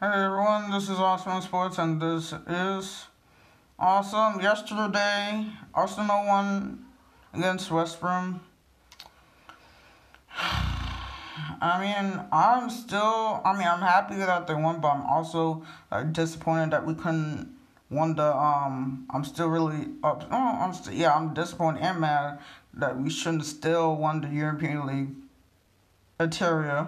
Hey everyone, this is Awesome Sports, and this is awesome. Yesterday, Arsenal won against West Brom. I'm happy that they won, but I'm also disappointed that we couldn't won the. I'm disappointed and mad that we shouldn't still won the European League. Eteria.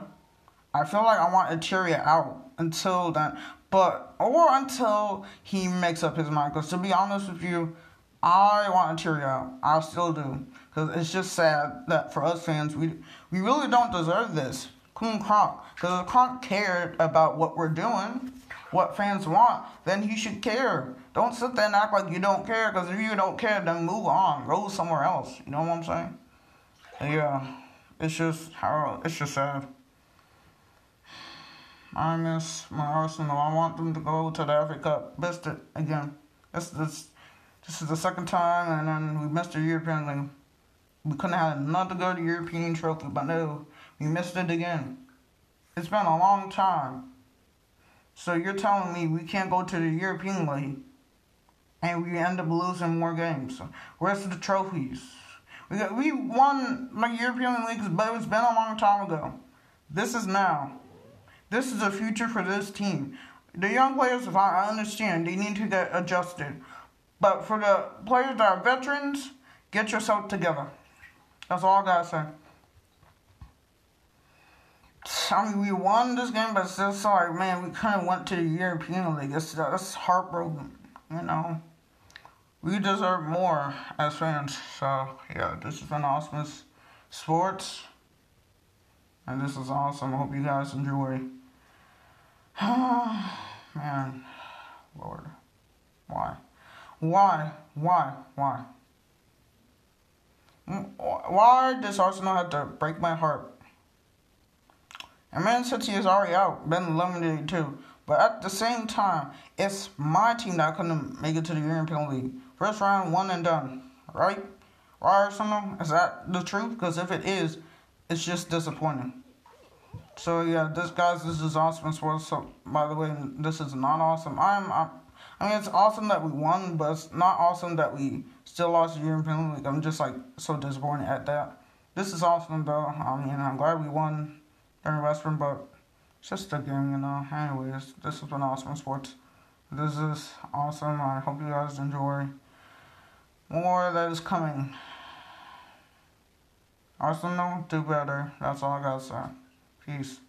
I feel like I want Eteria out until then, until he makes up his mind. Because to be honest with you, I want Eteria out. I still do. Because it's just sad that for us fans, we really don't deserve this. Coon Kronk. Because if Kronk cared about what we're doing, what fans want, then he should care. Don't sit there and act like you don't care. Because if you don't care, then move on. Go somewhere else. You know what I'm saying? And yeah. It's just sad. I miss my Arsenal. I want them to go to the FA Cup. Missed it again. This is the second time, and then we missed the European League. We couldn't have enough to go to European Trophy, but no, we missed it again. It's been a long time. So you're telling me we can't go to the European League, and we end up losing more games. Where's the trophies? We won the European League, but it's been a long time ago. This is now. This is the future for this team. The young players, if I understand, they need to get adjusted. But for the players that are veterans, get yourself together. That's all I gotta say. I mean, we won this game, but it's just like, man, we kind of went to the European League. That's heartbroken, you know. We deserve more as fans. So, yeah, this has been Awesome Sports. And this is awesome. I hope you guys enjoy. Man. Lord. Why? Why? Why? Why? Why does Arsenal have to break my heart? And Man City is already out. Been eliminated too. But at the same time, it's my team that couldn't make it to the European League. First round, one and done. Right? Right, Arsenal? Is that the truth? Because if it is, it's just disappointing. So, yeah, this is Awesome Sports. So, by the way, this is not awesome. It's awesome that we won, but it's not awesome that we still lost the European League. I'm just, so disappointed at that. This is awesome, though. I'm glad we won during West Brom, but it's just a game, you know. Anyways, this has been Awesome Sports. This is awesome. I hope you guys enjoy more that is coming. Arsenal, do better. That's all I gotta say. Peace.